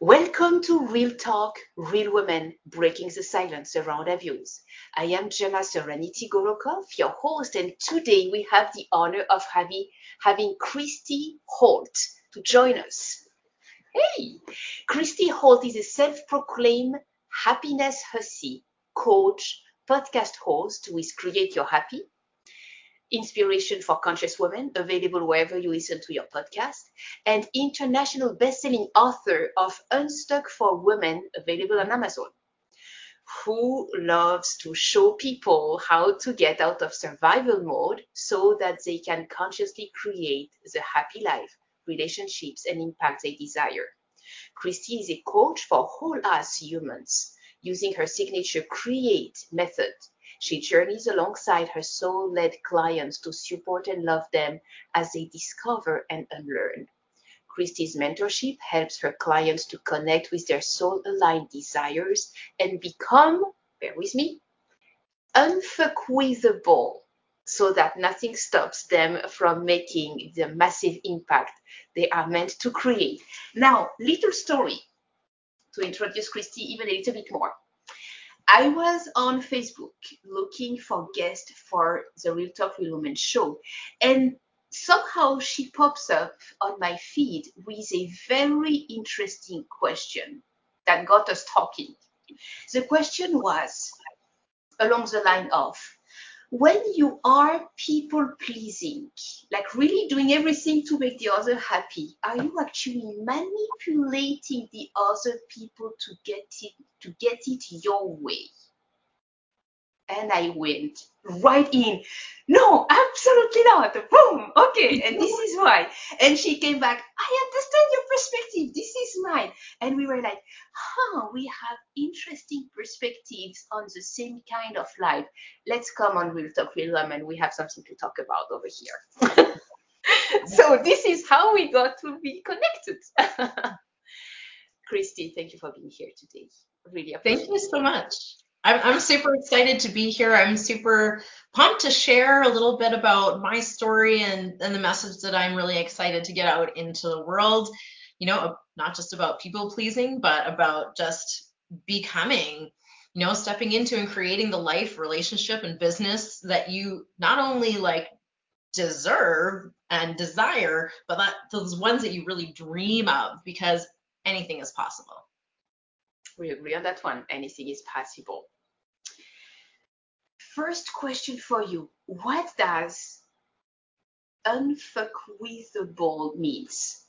Welcome to Real Talk, Real Women, Breaking the Silence Around Abuse. I am Gemma Serenity Gorokov, your host, and today we have the honor of having Christy Holt to join us. Hey! Christy Holt is a self-proclaimed happiness hussy, coach, podcast host with Create Your Happy, Inspiration for Conscious Women, available wherever you listen to your podcast, and international best-selling author of Unstuck for Women, available on Amazon, who loves to show people how to get out of survival mode so that they can consciously create the happy life, relationships, and impact they desire. Christy is a coach for whole-ass humans, using her signature CREATE method. She journeys alongside her soul-led clients to support and love them as they discover and unlearn. Christy's mentorship helps her clients to connect with their soul-aligned desires and become, bear with me, unfuckwithable, so that nothing stops them from making the massive impact they are meant to create. Now, little story to introduce Christy even a little bit more. I was on Facebook looking for guests for the Real Talk Real Women show, and somehow she pops up on my feed with a very interesting question that got us talking. The question was along the line of, when you are people pleasing, like really doing everything to make the other happy, are you actually manipulating the other people to get it your way? And I went right in, no, absolutely not, boom, okay, and this is why. And she came back, I understand your perspective, this is mine. And we were like, we have interesting perspectives on the same kind of life. Let's come on Real Talk Real Women, we have something to talk about over here. So this is how we got to be connected. Christy, thank you for being here today. Really appreciate it. Thank you so much. I'm super excited to be here. I'm super pumped to share a little bit about my story and the message that I'm really excited to get out into the world. You know, not just about people pleasing, but about just becoming, you know, stepping into and creating the life, relationship, and business that you not only like deserve and desire, but that those ones that you really dream of, because anything is possible. We agree on that one. Anything is possible. First question for you. What does unfuckwithable means?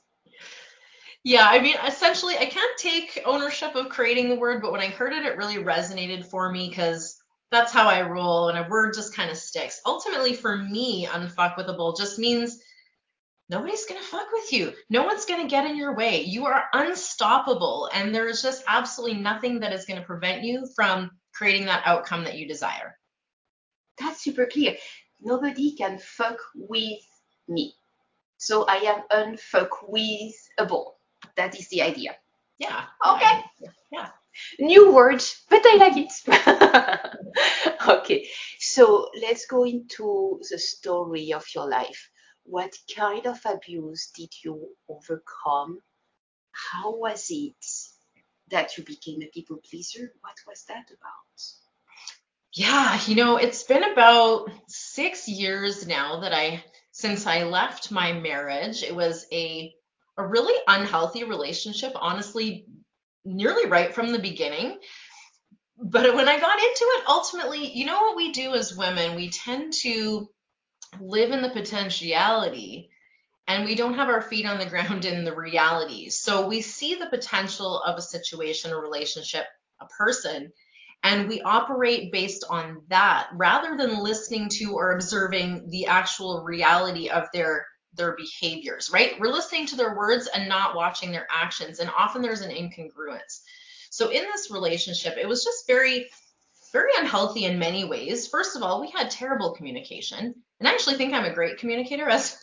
Yeah, I mean, essentially, I can't take ownership of creating the word, but when I heard it, it really resonated for me because that's how I roll, and a word just kind of sticks. Ultimately, for me, unfuckwithable just means nobody's going to fuck with you. No one's going to get in your way. You are unstoppable, and there is just absolutely nothing that is going to prevent you from creating that outcome that you desire. That's super clear. Nobody can fuck with me. So I am unfuckwithable. That is the idea. Yeah. Okay. Yeah. New word, but I like it. Okay. So let's go into the story of your life. What kind of abuse did you overcome? How was it that you became a people pleaser? What was that about? Yeah, you know, it's been about 6 years now that since I left my marriage. It was a really unhealthy relationship, honestly, nearly right from the beginning. But when I got into it, ultimately, you know what we do as women, we tend to live in the potentiality and we don't have our feet on the ground in the reality. So we see the potential of a situation, a relationship, a person, and we operate based on that rather than listening to or observing the actual reality of their behaviors, right? We're listening to their words and not watching their actions. And often there's an incongruence. So in this relationship, it was just very, very unhealthy in many ways. First of all, we had terrible communication. And I actually think I'm a great communicator. As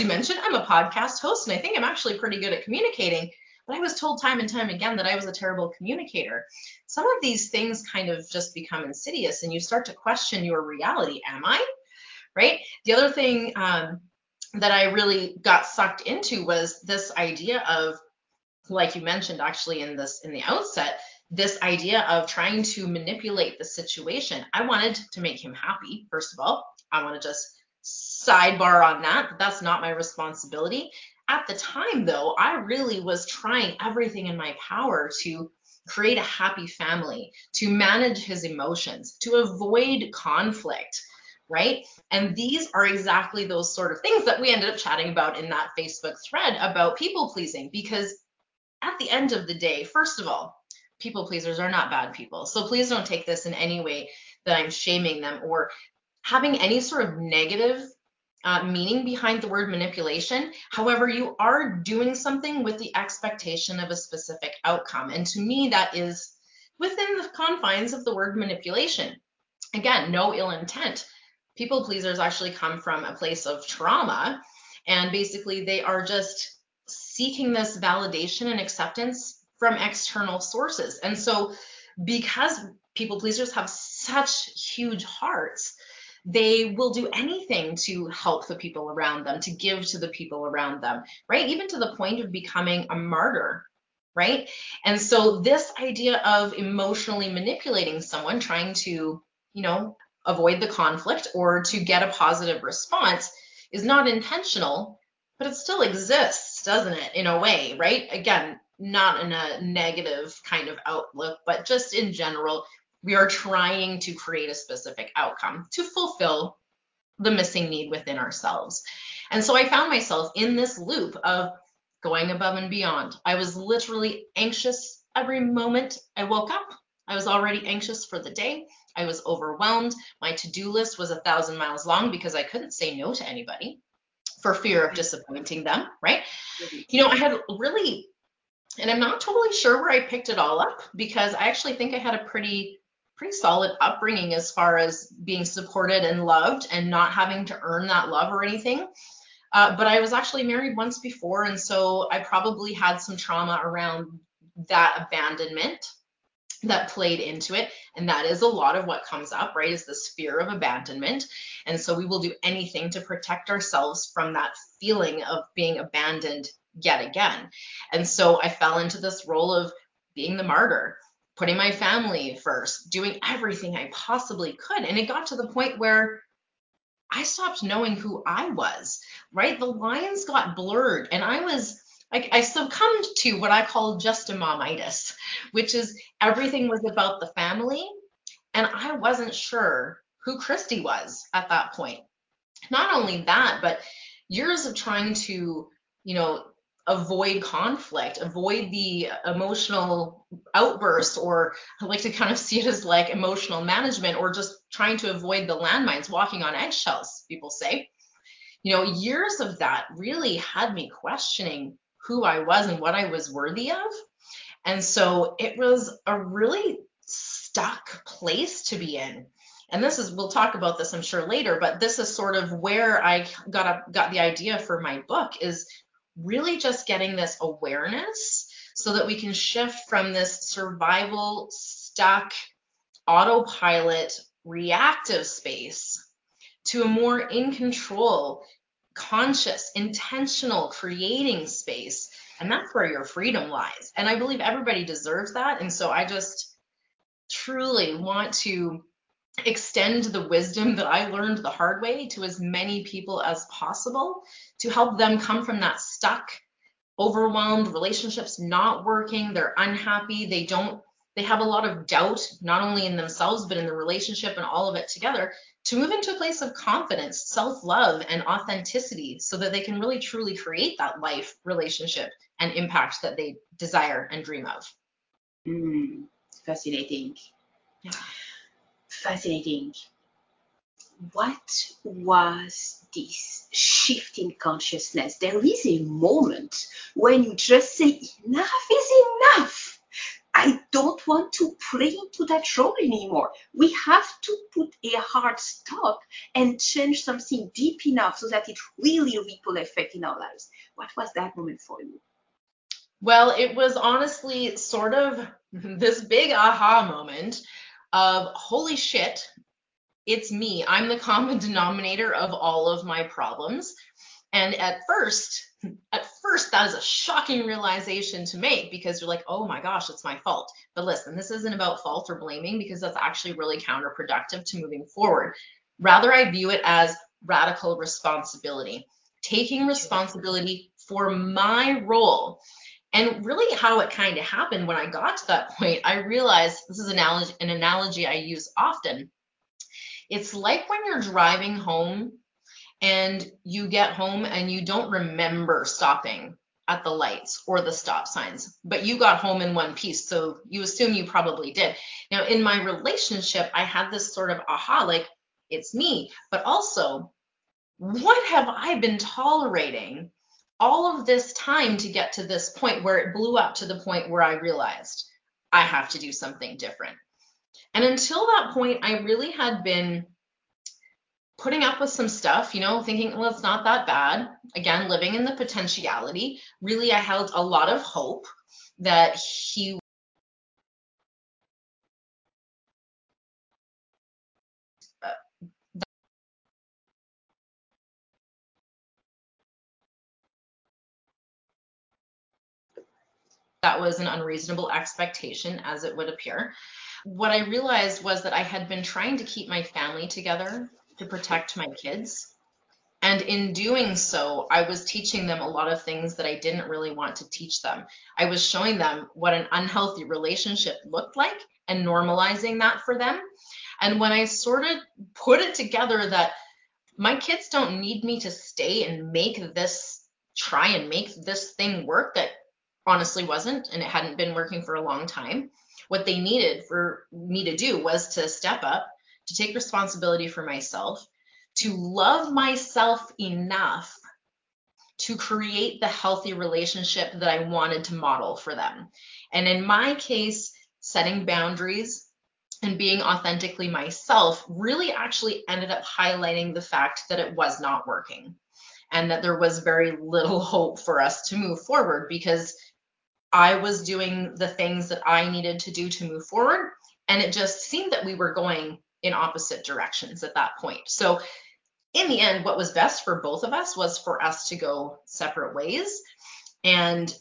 you mentioned, I'm a podcast host, and I think I'm actually pretty good at communicating. But I was told time and time again that I was a terrible communicator. Some of these things kind of just become insidious, and you start to question your reality. Am I? Right? The other thing that I really got sucked into was this idea of like you mentioned actually in the outset, this idea of trying to manipulate the situation. I wanted to make him happy, first of all. I want to just sidebar on that, but that's not my responsibility. At the time, though, I really was trying everything in my power to create a happy family, to manage his emotions, to avoid conflict, right? And these are exactly those sort of things that we ended up chatting about in that Facebook thread about people pleasing, because at the end of the day, first of all, people pleasers are not bad people. So please don't take this in any way that I'm shaming them or having any sort of negative meaning behind the word manipulation. However, you are doing something with the expectation of a specific outcome. And to me, that is within the confines of the word manipulation. Again, no ill intent. People pleasers actually come from a place of trauma, and basically they are just seeking this validation and acceptance from external sources. And so because people pleasers have such huge hearts, they will do anything to help the people around them, to give to the people around them, right? Even to the point of becoming a martyr, right? And so this idea of emotionally manipulating someone, trying to, avoid the conflict or to get a positive response is not intentional, but it still exists, doesn't it? In a way, right? Again, not in a negative kind of outlook, but just in general, we are trying to create a specific outcome to fulfill the missing need within ourselves. And so I found myself in this loop of going above and beyond. I was literally anxious every moment I woke up. I was already anxious for the day. I was overwhelmed. My to-do list was 1,000 miles long because I couldn't say no to anybody for fear of disappointing them, right? I had really, and I'm not totally sure where I picked it all up, because I actually think I had a pretty solid upbringing as far as being supported and loved and not having to earn that love or anything. But I was actually married once before, and so I probably had some trauma around that abandonment that played into it. And that is a lot of what comes up, right, is this fear of abandonment. And so we will do anything to protect ourselves from that feeling of being abandoned yet again. And so I fell into this role of being the martyr, putting my family first, doing everything I possibly could. And it got to the point where I stopped knowing who I was, right? The lines got blurred, and I was like, I succumbed to what I call just a momitis, which is everything was about the family. And I wasn't sure who Christy was at that point. Not only that, but years of trying to, avoid conflict, avoid the emotional outburst, or I like to kind of see it as like emotional management, or just trying to avoid the landmines, walking on eggshells, people say. Years of that really had me questioning who I was and what I was worthy of. And so it was a really stuck place to be in. And we'll talk about this, I'm sure, later, but this is sort of where I got the idea for my book, is really just getting this awareness so that we can shift from this survival, stuck, autopilot, reactive space to a more in control, conscious, intentional, creating space. And that's where your freedom lies. And I believe everybody deserves that. And so I just truly want to extend the wisdom that I learned the hard way to as many people as possible, to help them come from that stuck, overwhelmed, relationships not working, they're unhappy, they have a lot of doubt, not only in themselves, but in the relationship and all of it together, to move into a place of confidence, self-love, and authenticity, so that they can really truly create that life, relationship, and impact that they desire and dream of. Fascinating. Yeah. Fascinating. What was this shift in consciousness? There is a moment when you just say, enough is enough. I don't want to play into that role anymore. We have to put a hard stop and change something deep enough so that it really ripple effect in our lives. What was that moment for you? Well, it was honestly sort of this big aha moment of, holy shit, it's me. I'm the common denominator of all of my problems. And at first, first, that is a shocking realization to make because you're like, oh my gosh, it's my fault. But listen, this isn't about fault or blaming because that's actually really counterproductive to moving forward. Rather, I view it as radical responsibility, taking responsibility for my role. And really how it kind of happened when I got to that point, I realized this is an analogy I use often. It's like when you're driving home and you get home and you don't remember stopping at the lights or the stop signs, but you got home in one piece. So you assume you probably did. Now, in my relationship, I had this sort of aha, like it's me, but also what have I been tolerating all of this time to get to this point where it blew up to the point where I realized I have to do something different. And until that point, I really had been putting up with some stuff, you know, thinking, well, it's not that bad. Again, living in the potentiality. Really, I held a lot of hope that he that was an unreasonable expectation, as it would appear. What I realized was that I had been trying to keep my family together to protect my kids. And in doing so, I was teaching them a lot of things that I didn't really want to teach them. I was showing them what an unhealthy relationship looked like and normalizing that for them. And when I sort of put it together that my kids don't need me to stay and try and make this thing work, that honestly wasn't, and it hadn't been working for a long time. What they needed for me to do was to step up, to take responsibility for myself, to love myself enough to create the healthy relationship that I wanted to model for them. And in my case, setting boundaries and being authentically myself really actually ended up highlighting the fact that it was not working and that there was very little hope for us to move forward because I was doing the things that I needed to do to move forward. And it just seemed that we were going in opposite directions at that point. So in the end, what was best for both of us was for us to go separate ways. And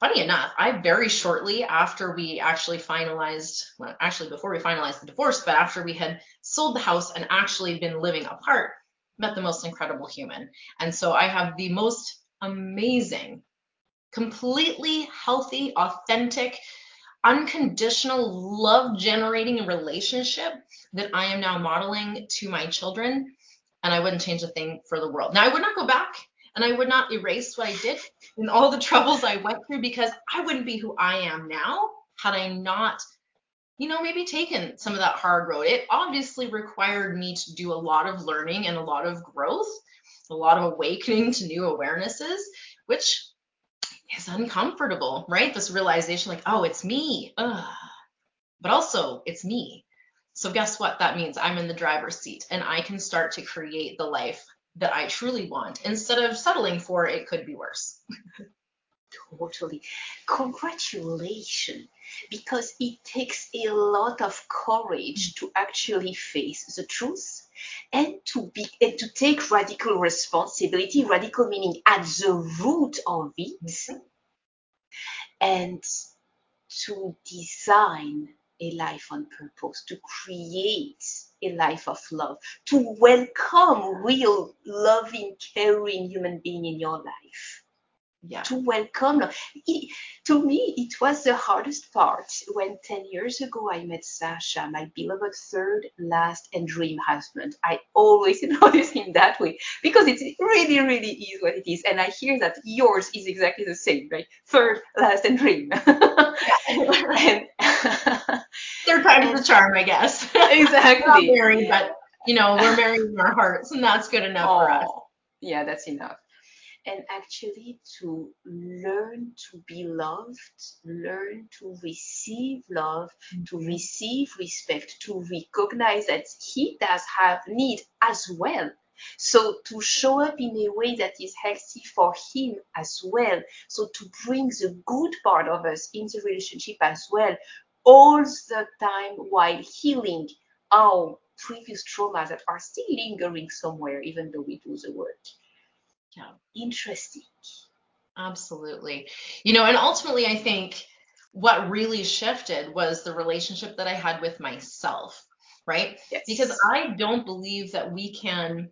funny enough, I very shortly after we actually finalized, well, actually before we finalized the divorce, but after we had sold the house and actually been living apart, met the most incredible human. And so I have the most amazing, completely healthy, authentic, unconditional, love-generating relationship that I am now modeling to my children, and I wouldn't change a thing for the world. Now, I would not go back, and I would not erase what I did and all the troubles I went through because I wouldn't be who I am now had I not, you know, maybe taken some of that hard road. It obviously required me to do a lot of learning and a lot of growth, a lot of awakening to new awarenesses, which is uncomfortable, right? This realization like, oh, it's me. Ugh. But also it's me. So guess what? That means I'm in the driver's seat and I can start to create the life that I truly want instead of settling for it could be worse. Totally. Congratulations, because it takes a lot of courage to actually face the truth and to take radical responsibility, radical meaning at the root of it, and to design a life on purpose, to create a life of love, to welcome real loving, caring human being in your life. Yeah. To welcome love. To me, it was the hardest part when 10 years ago I met Sasha, my beloved third, last, and dream husband. I always notice him that way because it really, really is what it is. And I hear that yours is exactly the same, right? Third, last, and dream. Third time's the charm, I guess. Exactly. Not married, but, you know, we're married in our hearts, and that's good enough for us. Yeah, that's enough. And actually to learn to be loved, learn to receive love, to receive respect, to recognize that he does have need as well. So to show up in a way that is healthy for him as well. So to bring the good part of us in the relationship as well, all the time while healing our previous traumas that are still lingering somewhere, even though we do the work. Yeah. Interesting. Absolutely. You know, and ultimately, I think what really shifted was the relationship that I had with myself, right? Yes. Because I don't believe that we can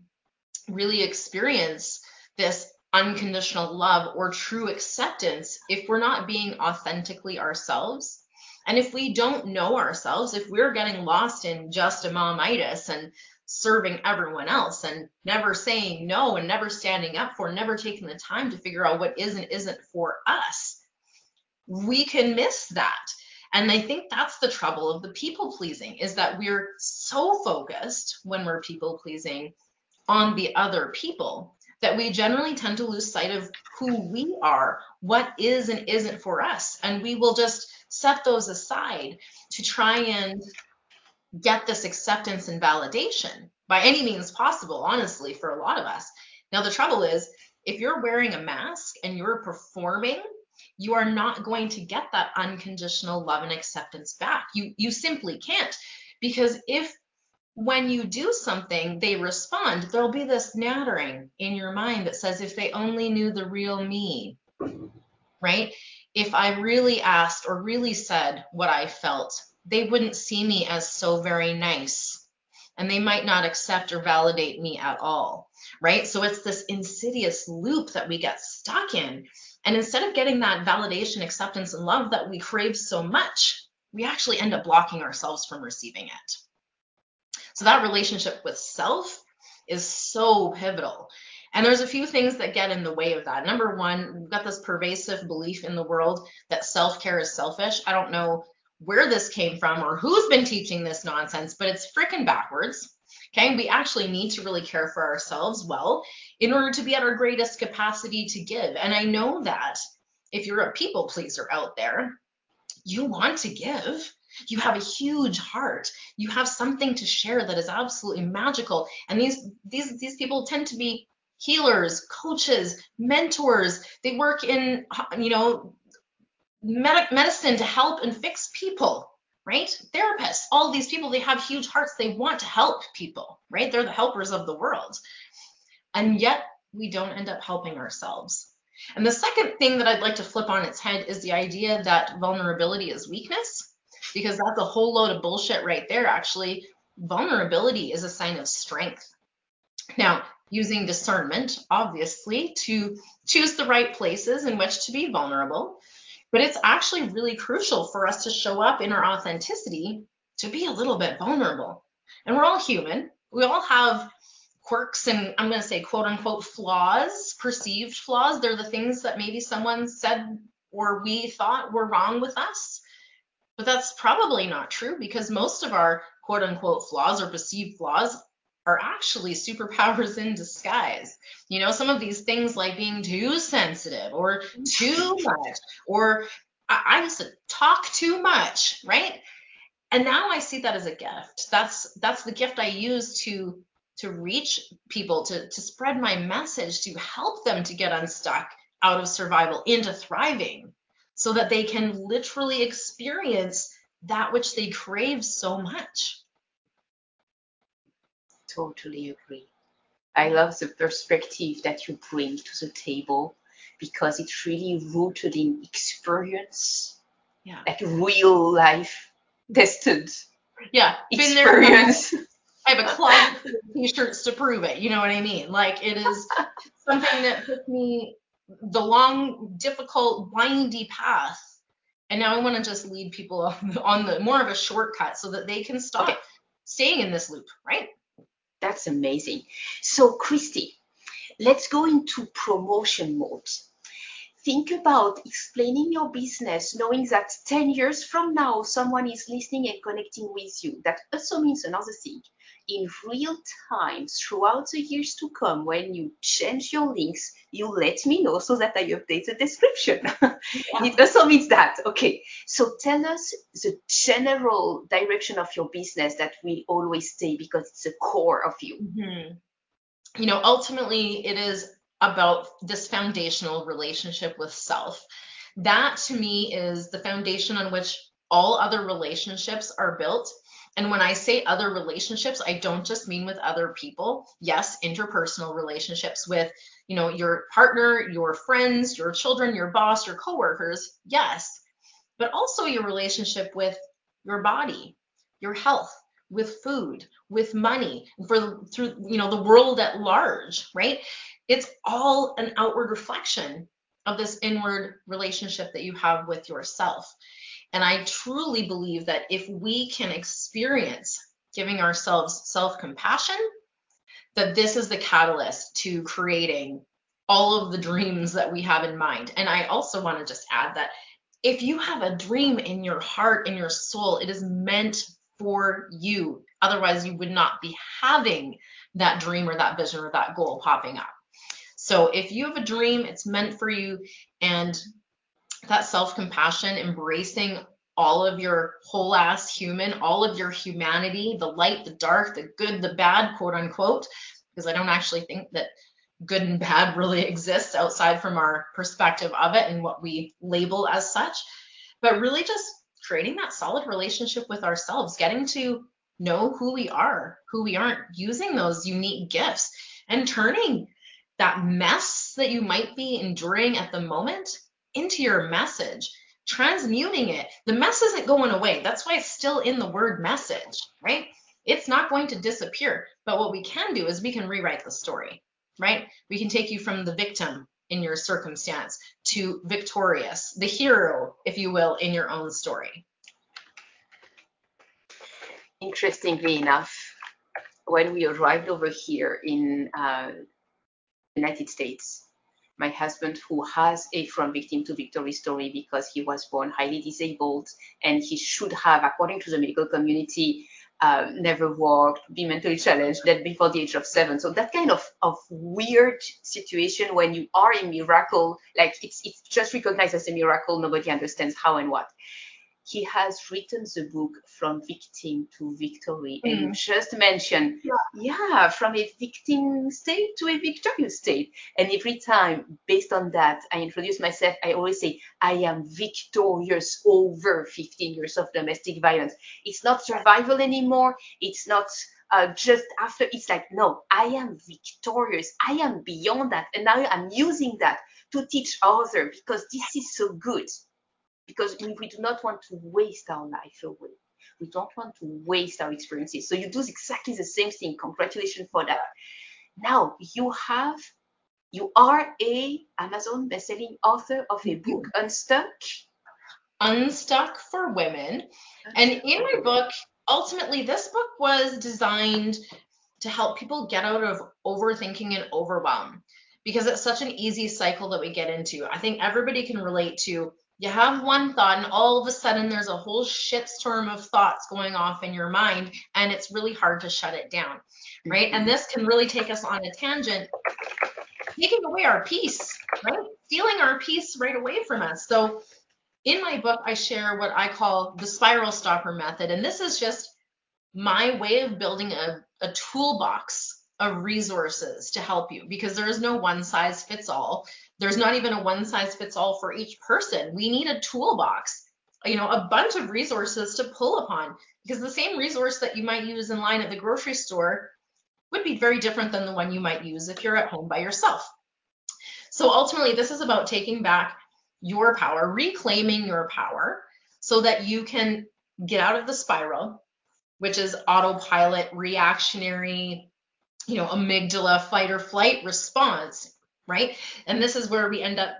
really experience this unconditional love or true acceptance if we're not being authentically ourselves. And if we don't know ourselves, if we're getting lost in just a momitis and serving everyone else and never saying no and never standing up for, never taking the time to figure out what is and isn't for us, we can miss that. And I think that's the trouble of the people pleasing, is that we're so focused when we're people pleasing on the other people that we generally tend to lose sight of who we are, what is and isn't for us. And we will just set those aside to try and get this acceptance and validation by any means possible, honestly, for a lot of us. Now, the trouble is, if you're wearing a mask and you're performing, you are not going to get that unconditional love and acceptance back. You simply can't, because if when you do something, they respond, there'll be this nattering in your mind that says, if they only knew the real me, right? If I really asked or really said what I felt, they wouldn't see me as so very nice, and they might not accept or validate me at all, right? So it's this insidious loop that we get stuck in. And instead of getting that validation, acceptance, and love that we crave so much, we actually end up blocking ourselves from receiving it. So that relationship with self is so pivotal. And there's a few things that get in the way of that. Number one, we've got this pervasive belief in the world that self-care is selfish. I don't know where this came from or who's been teaching this nonsense, but it's freaking backwards. Okay. We actually need to really care for ourselves well in order to be at our greatest capacity to give. And I know that if you're a people pleaser out there, you want to give, you have a huge heart, you have something to share that is absolutely magical. And these people tend to be healers, coaches, mentors. They work in, you know, medicine to help and fix people, right? Therapists, all these people, they have huge hearts. They want to help people, right? They're the helpers of the world. And yet we don't end up helping ourselves. And the second thing that I'd like to flip on its head is the idea that vulnerability is weakness, because that's a whole load of bullshit right there. Actually, vulnerability is a sign of strength. Now, using discernment, obviously, to choose the right places in which to be vulnerable. But it's actually really crucial for us to show up in our authenticity, to be a little bit vulnerable. And we're all human. We all have quirks and, I'm going to say, quote unquote, flaws, perceived flaws. They're the things that maybe someone said or we thought were wrong with us. But that's probably not true, because most of our quote unquote flaws or perceived flaws are actually superpowers in disguise. You know, some of these things like being too sensitive or too much, or I used to talk too much, right? And now I see that as a gift. That's the gift I use to reach people, to spread my message, to help them to get unstuck out of survival into thriving, so that they can literally experience that which they crave so much. Totally agree. I love the perspective that you bring to the table, because it's really rooted in experience, yeah, like real life, tested, yeah, experience. Been there. I have a closet of t-shirts to prove it. You know what I mean? Like, it is something that took me the long, difficult, windy path, and now I want to just lead people on the more of a shortcut so that they can stop staying in this loop, right? That's amazing. So, Christy, let's go into promotion mode. Think about explaining your business, knowing that 10 years from now, someone is listening and connecting with you. That also means another thing. In real time, throughout the years to come, when you change your links, you let me know so that I update the description. Yeah. It also means that. Okay. So tell us the general direction of your business that we always say, because it's the core of you. Mm-hmm. You know, ultimately, it is about this foundational relationship with self. That, to me, is the foundation on which all other relationships are built. And when I say other relationships, I don't just mean with other people. Yes, interpersonal relationships with, you know, your partner, your friends, your children, your boss, your coworkers. Yes, but also your relationship with your body, your health, with food, with money, through, you know, the world at large, right? It's all an outward reflection of this inward relationship that you have with yourself. And I truly believe that if we can experience giving ourselves self-compassion, that this is the catalyst to creating all of the dreams that we have in mind. And I also want to just add that if you have a dream in your heart, in your soul, it is meant for you. Otherwise, you would not be having that dream or that vision or that goal popping up. So if you have a dream, it's meant for you. And that self-compassion, embracing all of your whole ass human, all of your humanity, the light, the dark, the good, the bad, quote unquote, because I don't actually think that good and bad really exists outside from our perspective of it and what we label as such, but really just creating that solid relationship with ourselves, getting to know who we are, who we aren't, using those unique gifts and turning that mess that you might be enduring at the moment into your message, transmuting it. The mess isn't going away. That's why it's still in the word message, right? It's not going to disappear. But what we can do is we can rewrite the story, right? We can take you from the victim in your circumstance to victorious, the hero, if you will, in your own story. Interestingly enough, when we arrived over here in the United States, my husband, who has a from victim to victory story because he was born highly disabled and he should have, according to the medical community, never walked, be mentally challenged, dead before the age of 7. So that kind of weird situation when you are a miracle, like it's just recognized as a miracle, nobody understands how and what. He has written the book From Victim to Victory. And you just mentioned, from a victim state to a victorious state. And every time, based on that, I introduce myself, I always say, I am victorious over 15 years of domestic violence. It's not survival anymore. It's not just after. It's like, no, I am victorious. I am beyond that. And now I'm using that to teach others because this is so good. Because we do not want to waste our life away. We don't want to waste our experiences. So you do exactly the same thing. Congratulations for that. Now you are a Amazon best-selling author of a book, Unstuck for Women. And in my book, ultimately this book was designed to help people get out of overthinking and overwhelm, because it's such an easy cycle that we get into. I think everybody can relate to. You have one thought and all of a sudden there's a whole shitstorm of thoughts going off in your mind and it's really hard to shut it down, right? And this can really take us on a tangent, taking away our peace, right? Stealing our peace right away from us. So in my book, I share what I call the spiral stopper method. And this is just my way of building a toolbox of resources to help you, because there is no one size fits all. There's not even a one size fits all for each person. We need a toolbox, you know, a bunch of resources to pull upon, because the same resource that you might use in line at the grocery store would be very different than the one you might use if you're at home by yourself. So ultimately, this is about taking back your power, reclaiming your power so that you can get out of the spiral, which is autopilot, reactionary, you know, amygdala, fight or flight response, right? And this is where we end up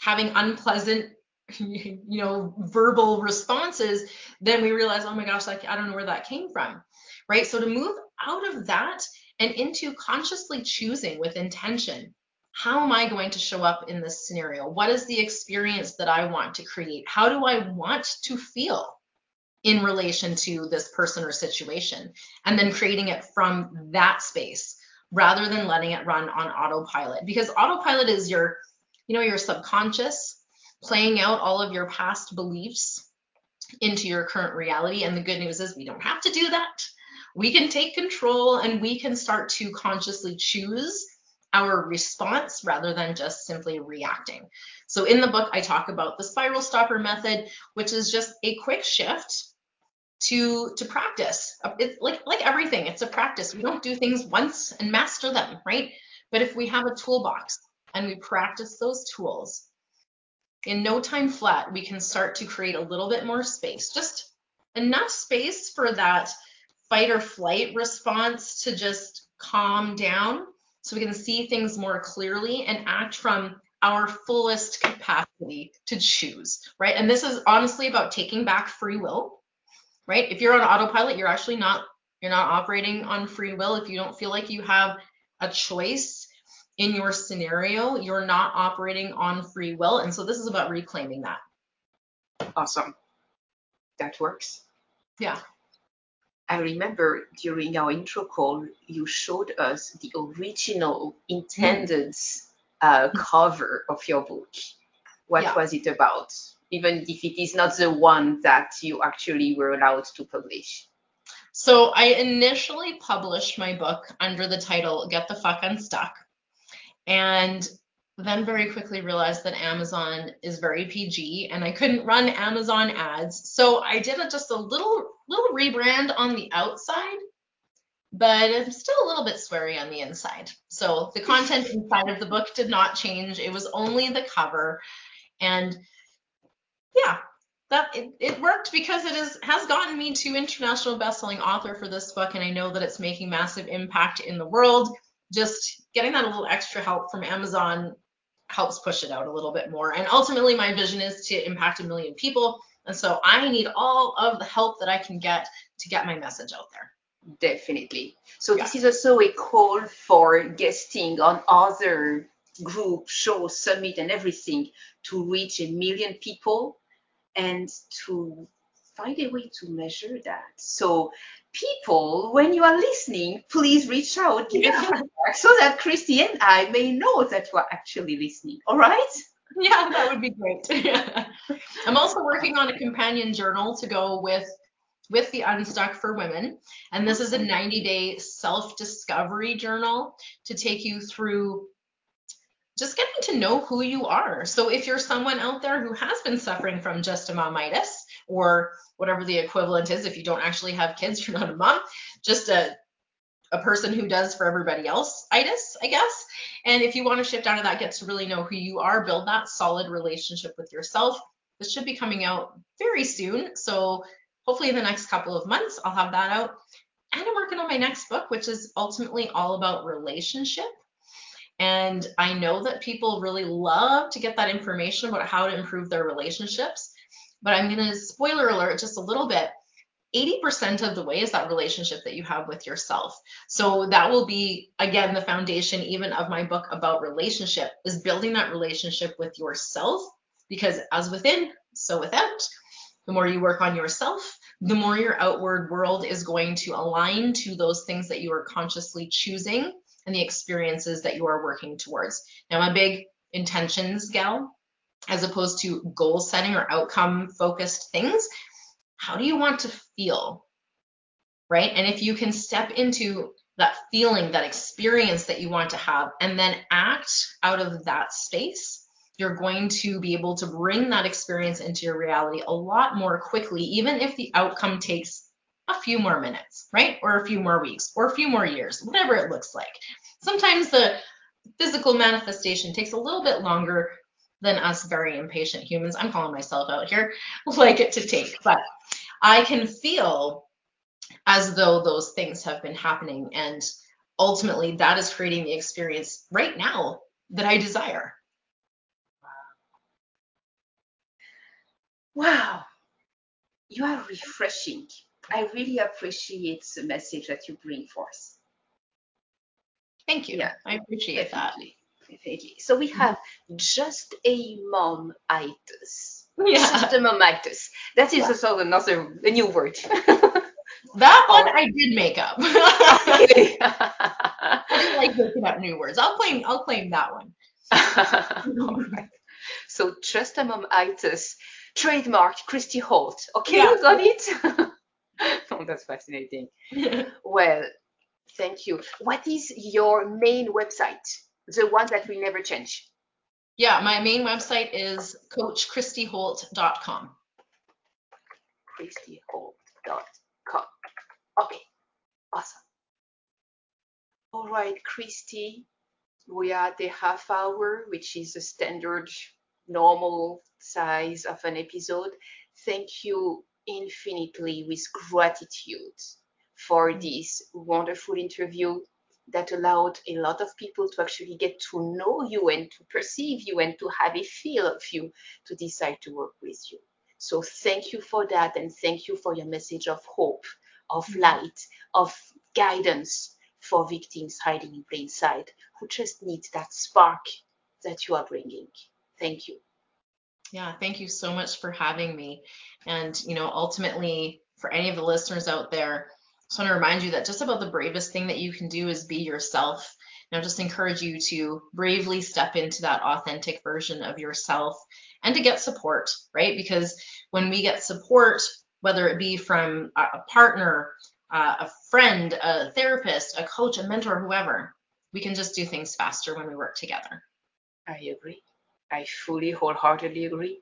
having unpleasant, you know, verbal responses. Then we realize, oh my gosh, like, I don't know where that came from, right? So to move out of that and into consciously choosing with intention, how am I going to show up in this scenario? What is the experience that I want to create? How do I want to feel in relation to this person or situation? And then creating it from that space, rather than letting it run on autopilot, because autopilot is your, you know, your subconscious playing out all of your past beliefs into your current reality. And the good news is we don't have to do that. We can take control and we can start to consciously choose our response rather than just simply reacting. So in the book, I talk about the spiral stopper method, which is just a quick shift to practice. It's like everything, it's a practice. We don't do things once and master them, right? But if we have a toolbox and we practice those tools, in no time flat, we can start to create a little bit more space, just enough space for that fight or flight response to just calm down so we can see things more clearly and act from our fullest capacity to choose, right? And this is honestly about taking back free will, right? If you're on autopilot, you're actually not operating on free will. If you don't feel like you have a choice in your scenario, you're not operating on free will. And so this is about reclaiming that. Awesome. That works. Yeah. I remember during our intro call, you showed us the original intended cover of your book. What was it about? Even if it is not the one that you actually were allowed to publish. So I initially published my book under the title, Get the Fuck Unstuck. And then very quickly realized that Amazon is very PG and I couldn't run Amazon ads. So I did just a little rebrand on the outside, but I'm still a little bit sweary on the inside. So the content inside of the book did not change. It was only the cover. And yeah, that it worked because it has gotten me to international best-selling author for this book. And I know that it's making massive impact in the world. Just getting that a little extra help from Amazon helps push it out a little bit more. And ultimately my vision is to impact 1 million people. And so I need all of the help that I can get to get my message out there. Definitely. So this is also a call for guesting on other group shows, summit and everything to reach 1 million people and to find a way to measure that. So people, when you are listening, please reach out so that Christy and I may know that we're actually listening. All right? Yeah, that would be great. Yeah. I'm also working on a companion journal to go with the Unstuck for Women. And this is a 90-day self-discovery journal to take you through just getting to know who you are. So if you're someone out there who has been suffering from just a mamitis or whatever the equivalent is, if you don't actually have kids, you're not a mom, just a person who does for everybody else, itis, I guess. And if you want to shift out of that, get to really know who you are, build that solid relationship with yourself. This should be coming out very soon. So hopefully in the next couple of months, I'll have that out. And I'm working on my next book, which is ultimately all about relationship. And I know that people really love to get that information about how to improve their relationships, but I'm going to spoiler alert just a little bit. 80% of the way is that relationship that you have with yourself. So that will be, again, the foundation even of my book about relationship is building that relationship with yourself, because as within, so without. The more you work on yourself, the more your outward world is going to align to those things that you are consciously choosing and the experiences that you are working towards. Now, I'm a big intentions gal, as opposed to goal setting or outcome focused things. How do you want to feel, right? And if you can step into that feeling, that experience that you want to have, and then act out of that space, you're going to be able to bring that experience into your reality a lot more quickly, even if the outcome takes a few more minutes, right? Or a few more weeks or a few more years, whatever it looks like. Sometimes the physical manifestation takes a little bit longer than us very impatient humans, I'm calling myself out here, like it to take, but I can feel as though those things have been happening. And ultimately that is creating the experience right now that I desire. Wow. You are refreshing. I really appreciate the message that you bring forth. Thank you. Yeah, I appreciate definitely. That. Definitely. So we have just a mom-itis. Yeah. Just a mom-itis. That is also a new word. That one I did make up. I didn't like making up new words. I'll claim that one. All right. So just a mom-itis. Trademark Christy Holt. Okay, you got it? Oh, that's fascinating. Well, thank you. What is your main website? The one that will never change? Yeah, my main website is coachchristyholt.com. Christy Holt. CREATE.com. Okay, awesome. All right, Christy, we are at the half hour, which is a standard, normal size of an episode. Thank you infinitely with gratitude for this wonderful interview that allowed a lot of people to actually get to know you and to perceive you and to have a feel of you to decide to work with you. So thank you for that, and thank you for your message of hope, of light, of guidance for victims hiding in plain sight who just need that spark that you are bringing. Thank you. Yeah, thank you so much for having me. And, you know, ultimately, for any of the listeners out there, I just want to remind you that just about the bravest thing that you can do is be yourself. And I just encourage you to bravely step into that authentic version of yourself and to get support, right? Because when we get support, whether it be from a partner, a friend, a therapist, a coach, a mentor, whoever, we can just do things faster when we work together. I agree. I fully, wholeheartedly agree.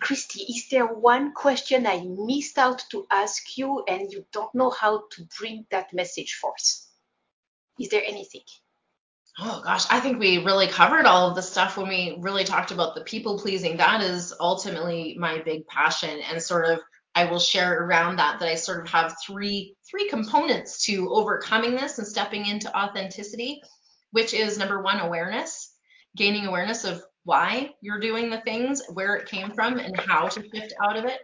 Christy, is there one question I missed out to ask you and you don't know how to bring that message forth? Is there anything? Oh gosh, I think we really covered all of the stuff when we really talked about the people pleasing. That is ultimately my big passion, and sort of I will share around that I sort of have three components to overcoming this and stepping into authenticity, which is number one, awareness, gaining awareness of why you're doing the things, where it came from, and how to shift out of it.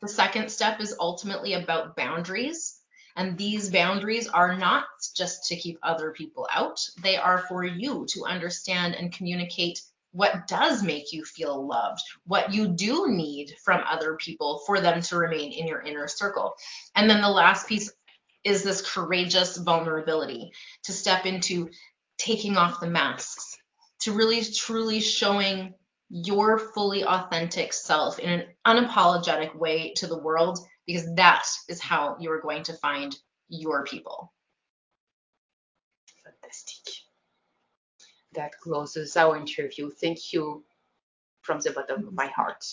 The second step is ultimately about boundaries. And these boundaries are not just to keep other people out. They are for you to understand and communicate what does make you feel loved, what you do need from other people for them to remain in your inner circle. And then the last piece is this courageous vulnerability, to step into taking off the masks, to really truly showing your fully authentic self in an unapologetic way to the world, because that is how you're going to find your people. Fantastic. That closes our interview. Thank you from the bottom of my heart.